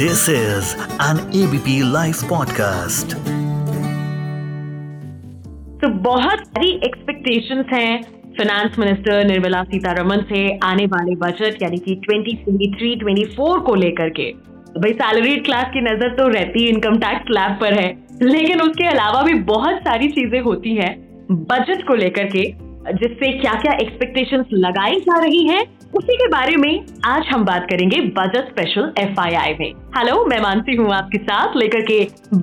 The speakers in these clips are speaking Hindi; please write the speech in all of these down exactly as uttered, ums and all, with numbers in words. This is an A B P Life podcast. तो बहुत सारी एक्सपेक्टेशंस हैं फाइनेंस मिनिस्टर निर्मला सीतारमण से आने वाले बजट यानी कि twenty twenty three twenty four को लेकर के। भाई सैलरीड क्लास की नजर तो रहती इनकम टैक्स स्लैब पर है, लेकिन उसके अलावा भी बहुत सारी चीजें होती हैं बजट को लेकर के, जिससे क्या क्या एक्सपेक्टेशंस लगाई जा रही हैं उसी के बारे में आज हम बात करेंगे budget special F I I में। हेलो, मैं मानसी हूँ आपके साथ लेकर के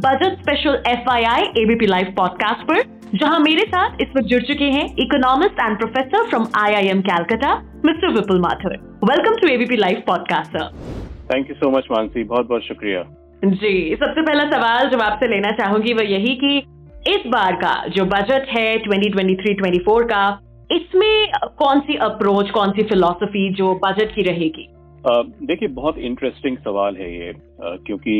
budget special F I I ABP live podcast पर, जहाँ मेरे साथ इस वक्त जुड़ चुके हैं economist and professor from I I M Calcutta mister Vipul Mathur. Welcome to ABP live podcast sir. Thank you so much Mansi, बहुत बहुत शुक्रिया जी। सबसे पहला सवाल जो आपसे लेना चाहूंगी वो यही कि इस बार का जो बजट है twenty twenty three twenty four का, इसमें कौन सी अप्रोच, कौन सी फिलॉसफी जो बजट की रहेगी? देखिए, बहुत इंटरेस्टिंग सवाल है ये, आ, क्योंकि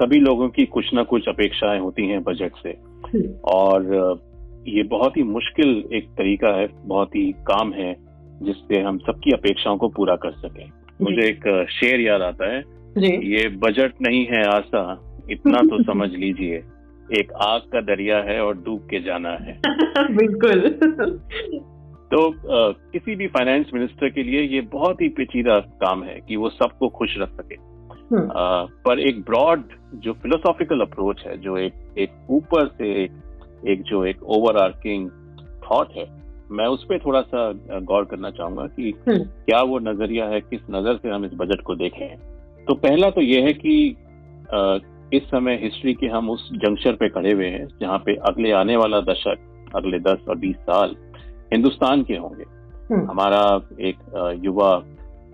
सभी लोगों की कुछ ना कुछ अपेक्षाएं होती हैं बजट से, और ये बहुत ही मुश्किल एक तरीका है, बहुत ही काम है जिससे हम सबकी अपेक्षाओं को पूरा कर सकें। मुझे एक शेर याद आता है, ये बजट नहीं है आशा, इतना तो समझ लीजिए एक आग का दरिया है और डूब के जाना है। बिल्कुल। तो आ, किसी भी फाइनेंस मिनिस्टर के लिए ये बहुत ही पेचीदा काम है कि वो सबको खुश रख सके, आ, पर एक ब्रॉड जो फिलोसॉफिकल अप्रोच है, जो एक एक ऊपर से एक, एक जो एक ओवर आर्किंग थॉट है, मैं उस पर थोड़ा सा गौर करना चाहूंगा कि क्या वो नजरिया है, किस नजर से हम इस बजट को देखें। तो पहला तो ये है कि आ, इस समय हिस्ट्री के हम उस जंक्शन पे खड़े हुए हैं जहाँ पे अगले आने वाला दशक, अगले दस और बीस साल हिंदुस्तान के होंगे। हमारा एक युवा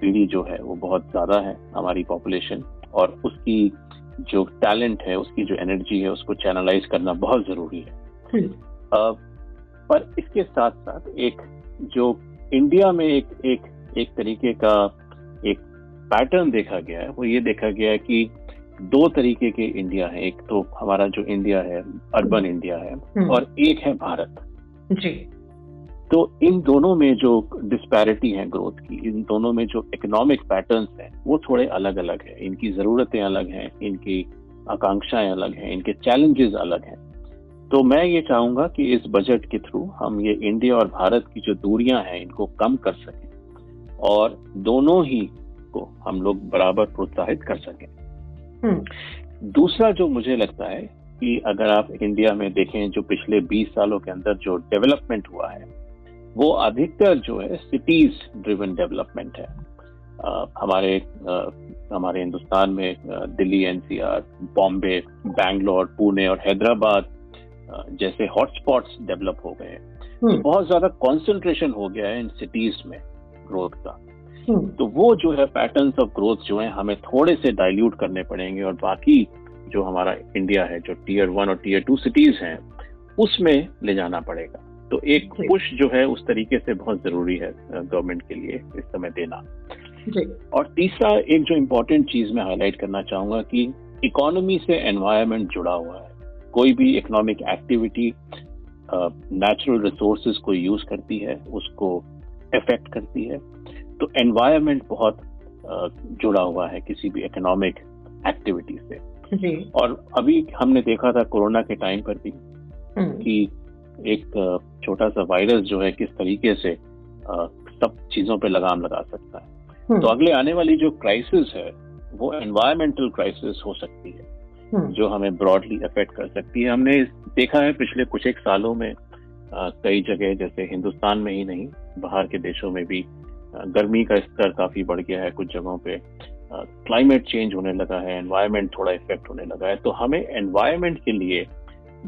पीढ़ी जो है वो बहुत ज्यादा है, हमारी पॉपुलेशन, और उसकी जो टैलेंट है, उसकी जो एनर्जी है, उसको चैनलाइज करना बहुत जरूरी है। पर इसके साथ साथ एक जो इंडिया में एक एक एक तरीके का एक पैटर्न देखा गया है, वो ये देखा गया है कि दो तरीके के इंडिया है। एक तो हमारा जो इंडिया है अर्बन इंडिया है, और एक है भारत जी। तो इन दोनों में जो डिस्पैरिटी है ग्रोथ की, इन दोनों में जो इकोनॉमिक पैटर्न्स हैं वो थोड़े अलग अलग है, इनकी ज़रूरतें अलग हैं, इनकी आकांक्षाएं अलग हैं, इनके चैलेंजेस अलग हैं। तो मैं ये चाहूँगा कि इस बजट के थ्रू हम ये इंडिया और भारत की जो दूरियाँ हैं इनको कम कर सकें, और दोनों ही को हम लोग बराबर प्रोत्साहित कर सकें। दूसरा जो मुझे लगता है कि अगर आप इंडिया में देखें, जो पिछले बीस सालों के अंदर जो डेवलपमेंट हुआ है वो अधिकतर जो है सिटीज ड्रिवन डेवलपमेंट है। आ, हमारे आ, हमारे हिंदुस्तान में Delhi N C R, Bombay, Bangalore, Pune और हैदराबाद जैसे हॉटस्पॉट्स डेवलप हो गए हैं। तो बहुत ज्यादा कॉन्सेंट्रेशन हो गया है इन सिटीज में ग्रोथ का। तो वो जो है पैटर्न्स ऑफ ग्रोथ जो है हमें थोड़े से डाइल्यूट करने पड़ेंगे, और बाकी जो हमारा इंडिया है, जो टीयर वन और टीयर टू सिटीज हैं, उसमें ले जाना पड़ेगा। तो एक पुश जो है उस तरीके से बहुत जरूरी है गवर्नमेंट के लिए इस समय देना। और तीसरा एक जो इम्पोर्टेंट चीज मैं हाईलाइट करना चाहूंगा कि इकोनॉमी से एनवायरमेंट जुड़ा हुआ है। कोई भी इकोनॉमिक एक्टिविटी नेचुरल रिसोर्सेज को यूज करती है, उसको अफेक्ट करती है। तो एनवायरमेंट बहुत जुड़ा हुआ है किसी भी इकोनॉमिक एक्टिविटी से जी। और अभी हमने देखा था कोरोना के टाइम पर भी कि एक छोटा सा वायरस जो है किस तरीके से सब चीजों पे लगाम लगा सकता है। तो अगले आने वाली जो क्राइसिस है वो एनवायरमेंटल क्राइसिस हो सकती है, जो हमें ब्रॉडली अफेक्ट कर सकती है। हमने देखा है पिछले कुछ एक सालों में कई जगह, जैसे हिंदुस्तान में ही नहीं बाहर के देशों में भी, गर्मी का स्तर काफी बढ़ गया है। कुछ जगहों पे क्लाइमेट चेंज होने लगा है, एनवायरमेंट थोड़ा इफेक्ट होने लगा है। तो हमें एनवायरमेंट के लिए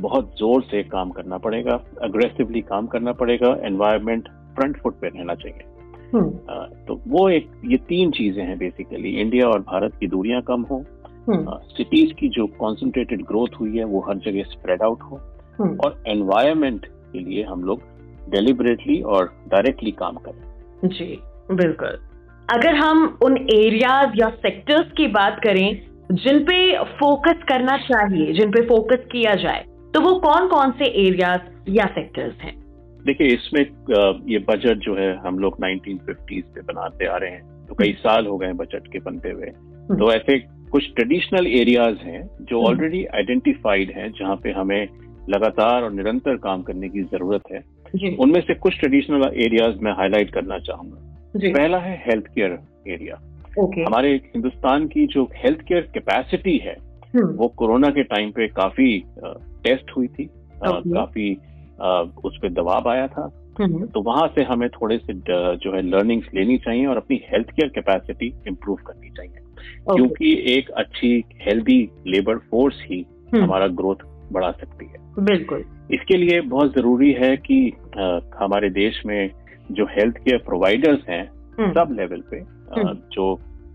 बहुत जोर से काम करना पड़ेगा, अग्रेसिवली काम करना पड़ेगा, एनवायरमेंट फ्रंट फुट पे रहना चाहिए। आ, तो वो एक ये तीन चीजें हैं बेसिकली, इंडिया और भारत की दूरियां कम हो, सिटीज की जो कॉन्सेंट्रेटेड ग्रोथ हुई है वो हर जगह स्प्रेड आउट हो, और एनवायरमेंट के लिए हम लोग डेलिबरेटली और डायरेक्टली काम करें जी। बिल्कुल। अगर हम उन एरियाज या सेक्टर्स की बात करें जिन पे फोकस करना चाहिए, जिन पे फोकस किया जाए, तो वो कौन कौन से एरियाज या सेक्टर्स हैं? देखिए, इसमें ये बजट जो है हम लोग नाइनटीन फिफ्टीज पे बनाते आ रहे हैं, तो कई साल हो गए बजट के बनते हुए। तो ऐसे कुछ ट्रेडिशनल एरियाज हैं जो ऑलरेडी आइडेंटिफाइड हैं, जहां पे हमें लगातार और निरंतर काम करने की जरूरत है। उनमें से कुछ ट्रेडिशनल एरियाज मैं हाईलाइट करना चाहूंगा। पहला है हेल्थ केयर एरिया। okay. हमारे हिंदुस्तान की जो हेल्थ केयर कैपेसिटी है वो कोरोना के टाइम पे काफी टेस्ट हुई थी, okay. काफी उस पर दबाव आया था, तो वहां से हमें थोड़े से जो है लर्निंग्स लेनी चाहिए और अपनी हेल्थ केयर कैपेसिटी इम्प्रूव करनी चाहिए, okay. क्योंकि एक अच्छी हेल्दी लेबर फोर्स ही हमारा ग्रोथ बढ़ा सकती है। बिल्कुल, इसके लिए बहुत जरूरी है कि आ, हमारे देश में जो हेल्थ केयर प्रोवाइडर्स हैं सब लेवल पे, आ, जो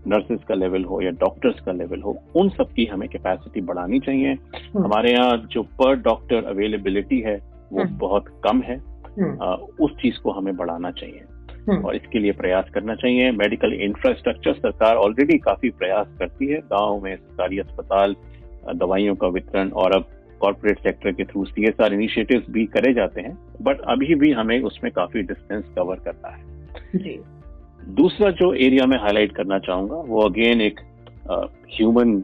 नर्सेस का लेवल हो या डॉक्टर्स का लेवल हो, उन सब की हमें कैपेसिटी बढ़ानी चाहिए। हमारे यहाँ जो पर डॉक्टर अवेलेबिलिटी है वो बहुत कम है, आ, उस चीज को हमें बढ़ाना चाहिए और इसके लिए प्रयास करना चाहिए। मेडिकल इंफ्रास्ट्रक्चर सरकार ऑलरेडी काफी प्रयास करती है, गाँव में सरकारी अस्पताल, दवाइयों का वितरण, और अब कॉर्पोरेट सेक्टर के through C S R initiatives भी करे जाते हैं, बट अभी भी हमें उसमें काफी डिस्टेंस कवर करना है। जी। दूसरा जो एरिया में हाईलाइट करना चाहूंगा वो अगेन एक ह्यूमन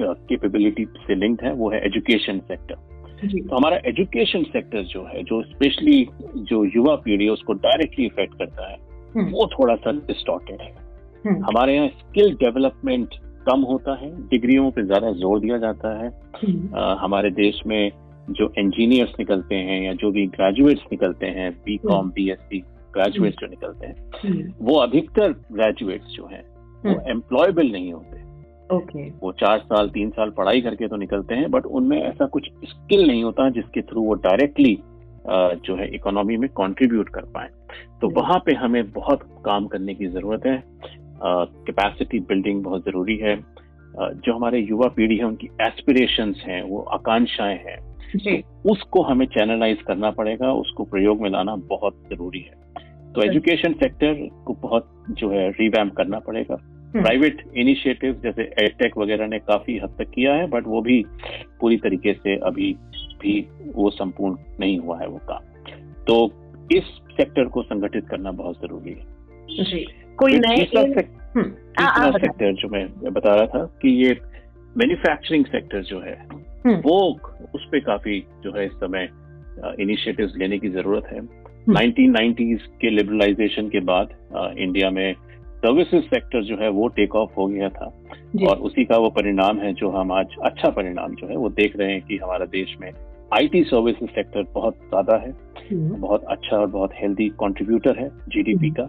कैपेबिलिटी से लिंक्ड है, वो है एजुकेशन सेक्टर। तो हमारा एजुकेशन सेक्टर जो है, जो स्पेशली जो युवा पीढ़ी उसको डायरेक्टली इफेक्ट करता है, वो थोड़ा सा डिस्टॉर्टेड है। हमारे यहाँ स्किल डेवलपमेंट कम होता है, डिग्रियों पे ज्यादा जोर दिया जाता है। आ, हमारे देश में जो इंजीनियर्स निकलते हैं या जो भी ग्रेजुएट्स निकलते हैं, B com B S C graduates जो निकलते हैं, वो अधिकतर ग्रेजुएट्स जो हैं वो एम्प्लॉयबल नहीं होते। ओके। वो चार साल तीन साल पढ़ाई करके तो निकलते हैं, बट उनमें ऐसा कुछ स्किल नहीं होता जिसके थ्रू वो डायरेक्टली जो है इकोनॉमी में कॉन्ट्रीब्यूट कर पाए। तो वहां पे हमें बहुत काम करने की जरूरत है। कैपेसिटी uh, बिल्डिंग बहुत जरूरी है। uh, जो हमारे युवा पीढ़ी है उनकी एस्पिरेशंस हैं, वो आकांक्षाएं हैं, तो उसको हमें चैनलाइज करना पड़ेगा, उसको प्रयोग में लाना बहुत जरूरी है। तो एजुकेशन सेक्टर को बहुत जो है रिवैम्प करना पड़ेगा। प्राइवेट इनिशिएटिव जैसे एडटेक वगैरह ने काफी हद तक किया है, बट वो भी पूरी तरीके से अभी भी वो संपूर्ण नहीं हुआ है वो काम। तो इस सेक्टर को संगठित करना बहुत जरूरी है। जी। कोई नए तीसरा सेक्टर जो मैं बता रहा था कि ये मैन्युफैक्चरिंग सेक्टर जो है वो उस पे काफी जो है इस समय इनिशिएटिव्स लेने की जरूरत है। नाइनटीन नाइंटीज़ के लिबरलाइजेशन के बाद आ, इंडिया में सर्विसेज सेक्टर जो है वो टेक ऑफ हो गया था, और उसी का वो परिणाम है जो हम आज अच्छा परिणाम जो है वो देख रहे हैं कि हमारा देश में आईटी सर्विसेज सेक्टर बहुत ज्यादा है, बहुत अच्छा और बहुत हेल्दी कंट्रीब्यूटर है जीडीपी का,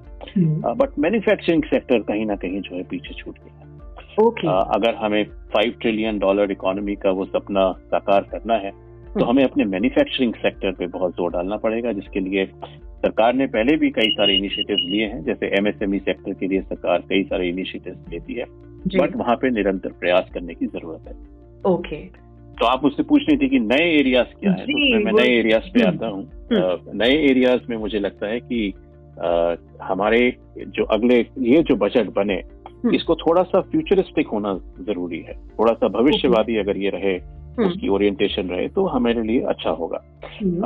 बट मैन्युफैक्चरिंग सेक्टर कहीं ना कहीं जो है पीछे छूट गया है। okay. uh, अगर हमें फाइव ट्रिलियन डॉलर इकोनॉमी का वो सपना साकार करना है तो हमें अपने मैन्युफैक्चरिंग सेक्टर पे बहुत जोर डालना पड़ेगा, जिसके लिए सरकार ने पहले भी कई सारे इनिशिएटिव्स लिए हैं। जैसे एमएसएमई सेक्टर के लिए सरकार कई सारे इनिशिएटिव्स लेती है, बट वहाँ पे निरंतर प्रयास करने की जरूरत है। ओके। तो आप उससे पूछ रही थी कि नए एरियाज क्या है, तो मैं नए एरियाज पे आता हूँ। नए एरियाज में मुझे लगता है कि आ, हमारे जो अगले ये जो बजट बने इसको थोड़ा सा फ्यूचरिस्टिक होना जरूरी है, थोड़ा सा भविष्यवादी अगर ये रहे, उसकी ओरिएंटेशन रहे तो हमारे लिए अच्छा होगा।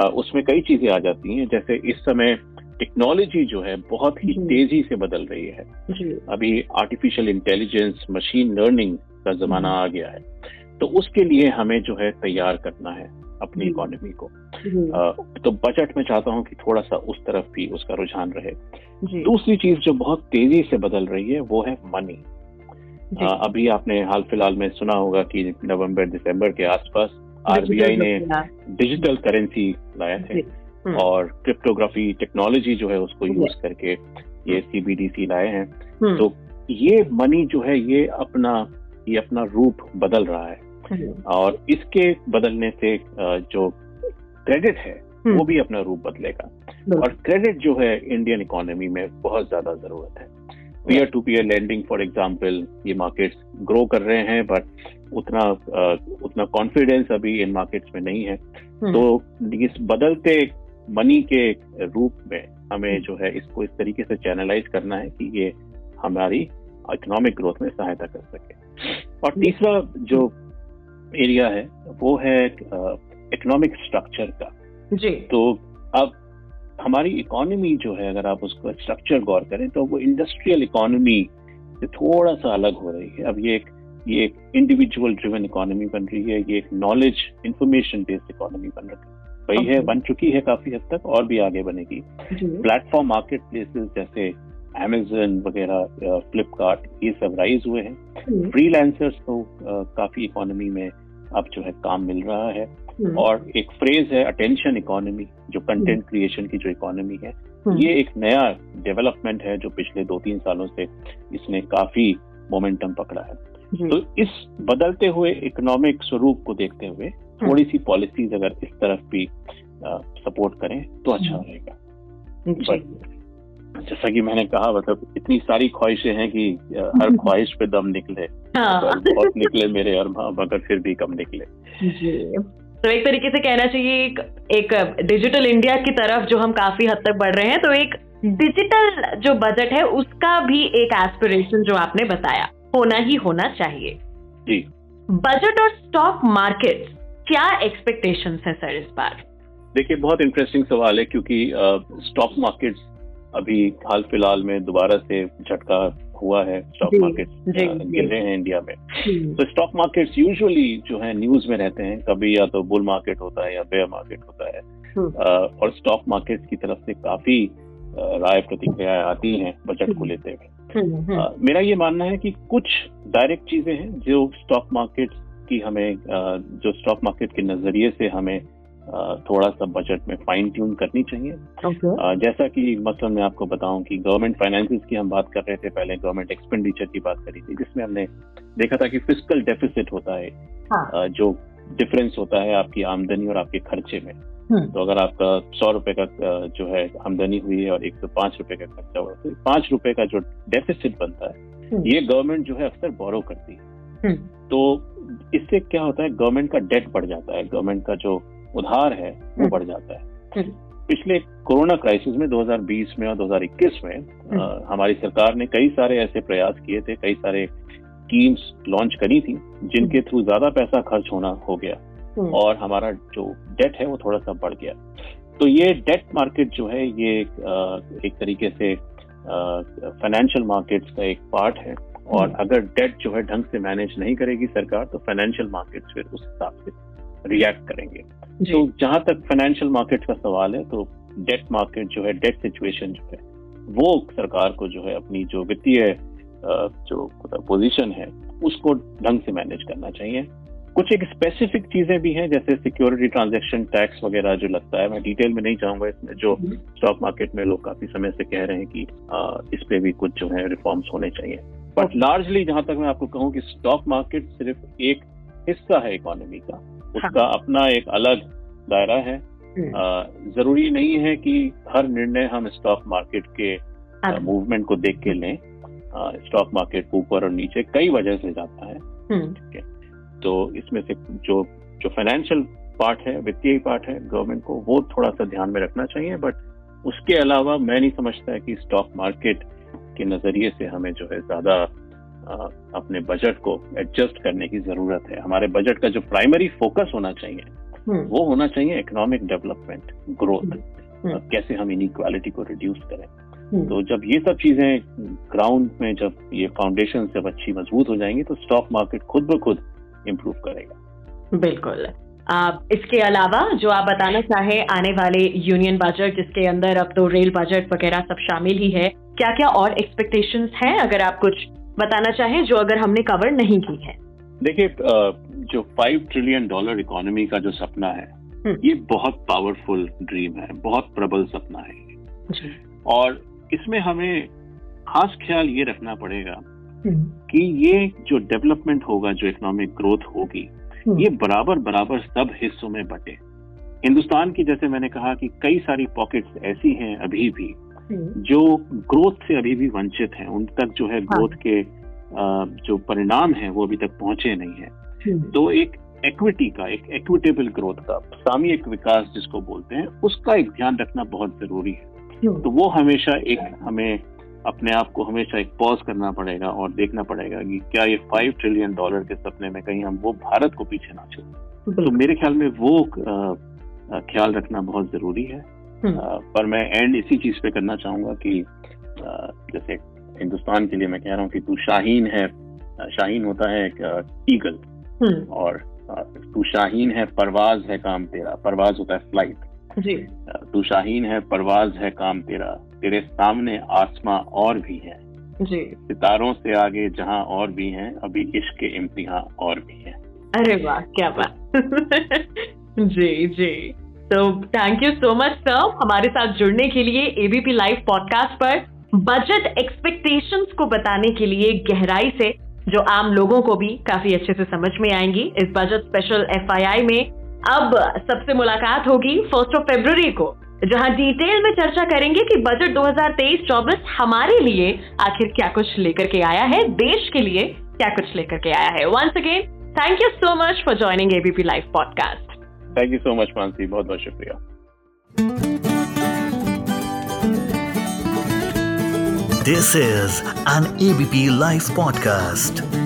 आ, उसमें कई चीजें आ जाती हैं, जैसे इस समय टेक्नोलॉजी जो है बहुत ही तेजी से बदल रही है। अभी आर्टिफिशियल इंटेलिजेंस, मशीन लर्निंग का जमाना आ गया है, तो उसके लिए हमें जो है तैयार करना है अपनी इकोनॉमी को। आ, तो बजट में चाहता हूं कि थोड़ा सा उस तरफ भी उसका रुझान रहे। दूसरी चीज जो बहुत तेजी से बदल रही है वो है मनी। आ, अभी आपने हाल फिलहाल में सुना होगा कि नवंबर दिसंबर के आसपास आरबीआई ने डिजिटल करेंसी लाया थे, और क्रिप्टोग्राफी टेक्नोलॉजी जो है उसको यूज करके ये सीबीडीसी लाए हैं। तो ये मनी जो है ये अपना ये अपना रूप बदल रहा है, और इसके बदलने से जो क्रेडिट है वो भी अपना रूप बदलेगा, और क्रेडिट जो है इंडियन इकोनॉमी में बहुत ज्यादा जरूरत है। Peer to peer lending for example, ये मार्केट्स ग्रो कर रहे हैं बट उतना उतना कॉन्फिडेंस अभी इन मार्केट्स में नहीं है। तो इस बदलते मनी के रूप में हमें जो है इसको इस तरीके से चैनलाइज करना है कि ये हमारी इकोनॉमिक ग्रोथ में सहायता कर सके। और तीसरा जो एरिया है वो है इकोनॉमिक स्ट्रक्चर का। जी। तो अब हमारी इकोनॉमी जो है अगर आप उसका स्ट्रक्चर गौर करें तो वो इंडस्ट्रियल इकोनॉमी से थोड़ा सा अलग हो रही है। अब ये एक ये एक इंडिविजुअल ड्रिवन इकोनॉमी बन रही है, ये एक नॉलेज इंफॉर्मेशन बेस्ड इकोनॉमी बन रही है, वही है, बन चुकी है काफी हद तक और भी आगे बनेगी। प्लेटफॉर्म मार्केट प्लेसेस जैसे Amazon वगैरह, Flipkart, ये सब राइज हुए हैं। फ्रीलांसर्स को काफी इकोनॉमी में अब जो है काम मिल रहा है। और एक फ्रेज है अटेंशन इकोनॉमी, जो कंटेंट क्रिएशन की जो इकोनॉमी है, ये एक नया डेवलपमेंट है जो पिछले दो तीन सालों से इसने काफी मोमेंटम पकड़ा है। तो इस बदलते हुए इकोनॉमिक स्वरूप को देखते हुए थोड़ी सी पॉलिसीज अगर इस तरफ भी आ, सपोर्ट करें तो अच्छा रहेगा। बट जैसा कि मैंने कहा, मतलब इतनी सारी ख्वाहिशें हैं कि हर ख्वाहिश पे दम निकले, बहुत निकले मेरे और माँ, मगर फिर भी कम निकले। तो एक तरीके से कहना चाहिए एक, एक डिजिटल इंडिया की तरफ जो हम काफी हद तक बढ़ रहे हैं, तो एक डिजिटल जो बजट है उसका भी एक एस्पिरेशन जो आपने बताया होना ही होना चाहिए जी। बजट और स्टॉक मार्केट, क्या एक्सपेक्टेशंस है सर इस बार? देखिए, बहुत इंटरेस्टिंग सवाल है, क्योंकि स्टॉक मार्केट्स अभी हाल फिलहाल में दोबारा से झटका हुआ है। स्टॉक मार्केट्स गिर रहे हैं इंडिया में। तो स्टॉक मार्केट्स यूजुअली जो है न्यूज में रहते हैं, कभी या तो बुल मार्केट होता है या बेयर मार्केट होता है। आ, और स्टॉक मार्केट्स की तरफ से काफी राय प्रतिक्रियाएं आती हैं बजट को लेते हुए। आ, मेरा ये मानना है कि कुछ डायरेक्ट चीजें हैं जो स्टॉक मार्केट की हमें आ, जो स्टॉक मार्केट के नजरिए से हमें आ, थोड़ा सा बजट में फाइन ट्यून करनी चाहिए। okay. आ, जैसा कि मसलन मैं आपको बताऊं कि गवर्नमेंट फाइनेंसिस की हम बात कर रहे थे पहले, गवर्नमेंट एक्सपेंडिचर की बात करी थी, जिसमें हमने देखा था कि फिस्कल डेफिसिट होता है। हाँ. आ, जो डिफरेंस होता है आपकी आमदनी और आपके खर्चे में। तो अगर आपका सौ रुपए का जो है आमदनी हुई है और एक सौ पांच रुपए का खर्चा हुआ, तो पांच रुपए का जो डेफिसिट बनता है, ये गवर्नमेंट जो है अक्सर बोरो करती है। तो इससे क्या होता है, गवर्नमेंट का डेट बढ़ जाता है, गवर्नमेंट का जो उधार है वो बढ़ जाता है। पिछले कोरोना क्राइसिस में दो हज़ार बीस में और दो हज़ार इक्कीस में आ, हमारी सरकार ने कई सारे ऐसे प्रयास किए थे, कई सारे स्कीम्स लॉन्च करी थी जिनके थ्रू ज्यादा पैसा खर्च होना हो गया और हमारा जो डेट है वो थोड़ा सा बढ़ गया। तो ये डेट मार्केट जो है ये एक तरीके से फाइनेंशियल मार्केट्स का एक पार्ट है, और अगर डेट जो है ढंग से मैनेज नहीं करेगी सरकार, तो फाइनेंशियल मार्केट्स फिर उस हिसाब से रिएक्ट करेंगे। तो जहां तक फाइनेंशियल मार्केट्स का सवाल है, तो डेट मार्केट जो है, डेट सिचुएशन जो है, वो सरकार को जो है अपनी जो वित्तीय जो पोजीशन है उसको ढंग से मैनेज करना चाहिए। कुछ एक स्पेसिफिक चीजें भी हैं, जैसे सिक्योरिटी ट्रांजैक्शन टैक्स वगैरह जो लगता है, मैं डिटेल में नहीं जाऊंगा इसमें, जो स्टॉक मार्केट में लोग काफी समय से कह रहे हैं कि आ, इस पे भी कुछ जो है रिफॉर्म्स होने चाहिए। बट लार्जली जहां तक मैं आपको कहूं कि स्टॉक मार्केट सिर्फ एक हिस्सा है इकोनॉमी का, उसका अपना एक अलग दायरा है। आ, जरूरी नहीं है कि हर निर्णय हम स्टॉक मार्केट के मूवमेंट को देख के लें। स्टॉक मार्केट ऊपर और नीचे कई वजह से जाता है, ठीक है। तो इसमें से जो जो फाइनेंशियल पार्ट है, वित्तीय पार्ट है, गवर्नमेंट को वो थोड़ा सा ध्यान में रखना चाहिए। बट उसके अलावा मैं नहीं समझता है कि स्टॉक मार्केट के नजरिए से हमें जो है ज्यादा अपने बजट को एडजस्ट करने की जरूरत है। हमारे बजट का जो प्राइमरी फोकस होना चाहिए वो होना चाहिए इकोनॉमिक डेवलपमेंट, ग्रोथ, कैसे हम इनइक्वालिटी को रिड्यूस करें। तो जब ये सब चीजें ग्राउंड में, जब ये फाउंडेशन जब अच्छी मजबूत हो जाएंगी, तो स्टॉक मार्केट खुद ब खुद इम्प्रूव करेगा। बिल्कुल। आ, इसके अलावा जो आप बताना चाहे आने वाले यूनियन बजट, जिसके अंदर अब तो रेल बजट वगैरह सब शामिल ही है, क्या क्या और एक्सपेक्टेशंस हैं, अगर आप कुछ बताना चाहें जो अगर हमने कवर नहीं की है? देखिए, जो फाइव ट्रिलियन डॉलर इकोनॉमी का जो सपना है, हुँ. ये बहुत पावरफुल ड्रीम है, बहुत प्रबल सपना है जी। और इसमें हमें खास ख्याल ये रखना पड़ेगा कि ये जो डेवलपमेंट होगा, जो इकोनॉमिक ग्रोथ होगी, ये बराबर बराबर सब हिस्सों में बटे। हिंदुस्तान की, जैसे मैंने कहा कि कई सारी पॉकेट्स ऐसी हैं अभी भी जो ग्रोथ से अभी भी वंचित हैं, उन तक जो है ग्रोथ के जो परिणाम है वो अभी तक पहुंचे नहीं है। तो एक इक्विटी का, एक इक्विटेबल ग्रोथ का, सामूहिक विकास जिसको बोलते हैं, उसका एक ध्यान रखना बहुत जरूरी है। तो वो हमेशा एक हमें अपने आप को हमेशा एक पॉज करना पड़ेगा और देखना पड़ेगा कि क्या ये फाइव ट्रिलियन डॉलर के सपने में कहीं हम वो भारत को पीछे ना छोड़। तो मेरे ख्याल में वो आ, ख्याल रखना बहुत जरूरी है। आ, पर मैं एंड इसी चीज पे करना चाहूंगा कि आ, जैसे हिंदुस्तान के लिए मैं कह रहा हूँ कि तू शाहीन है, शाहीन होता है ईगल, और तू शाहीन है परवाज है काम तेरा, परवाज होता है फ्लाइट जी, तू शाहीन है परवाज है काम तेरा, तेरे सामने आसमां और भी है जी, सितारों से आगे जहां और भी हैं, अभी इश्क के इम्तिहान और भी हैं। अरे वाह, क्या बात। जी जी, तो thank you so much sir हमारे साथ जुड़ने के लिए एबीपी लाइव पॉडकास्ट पर बजट एक्सपेक्टेशंस को बताने के लिए गहराई से, जो आम लोगों को भी काफी अच्छे से समझ में आएंगी। इस बजट स्पेशल एफआईआई में अब सबसे मुलाकात होगी फर्स्ट ऑफ फरवरी को, जहां डिटेल में चर्चा करेंगे कि बजट दो हज़ार तेईस चौबीस हमारे लिए आखिर क्या कुछ लेकर के आया है, देश के लिए क्या कुछ लेकर के आया है। Once again thank you so much for joining ABP live podcast. Thank you so much Mansi, बहुत बहुत शुक्रिया। This is an A B P Life podcast.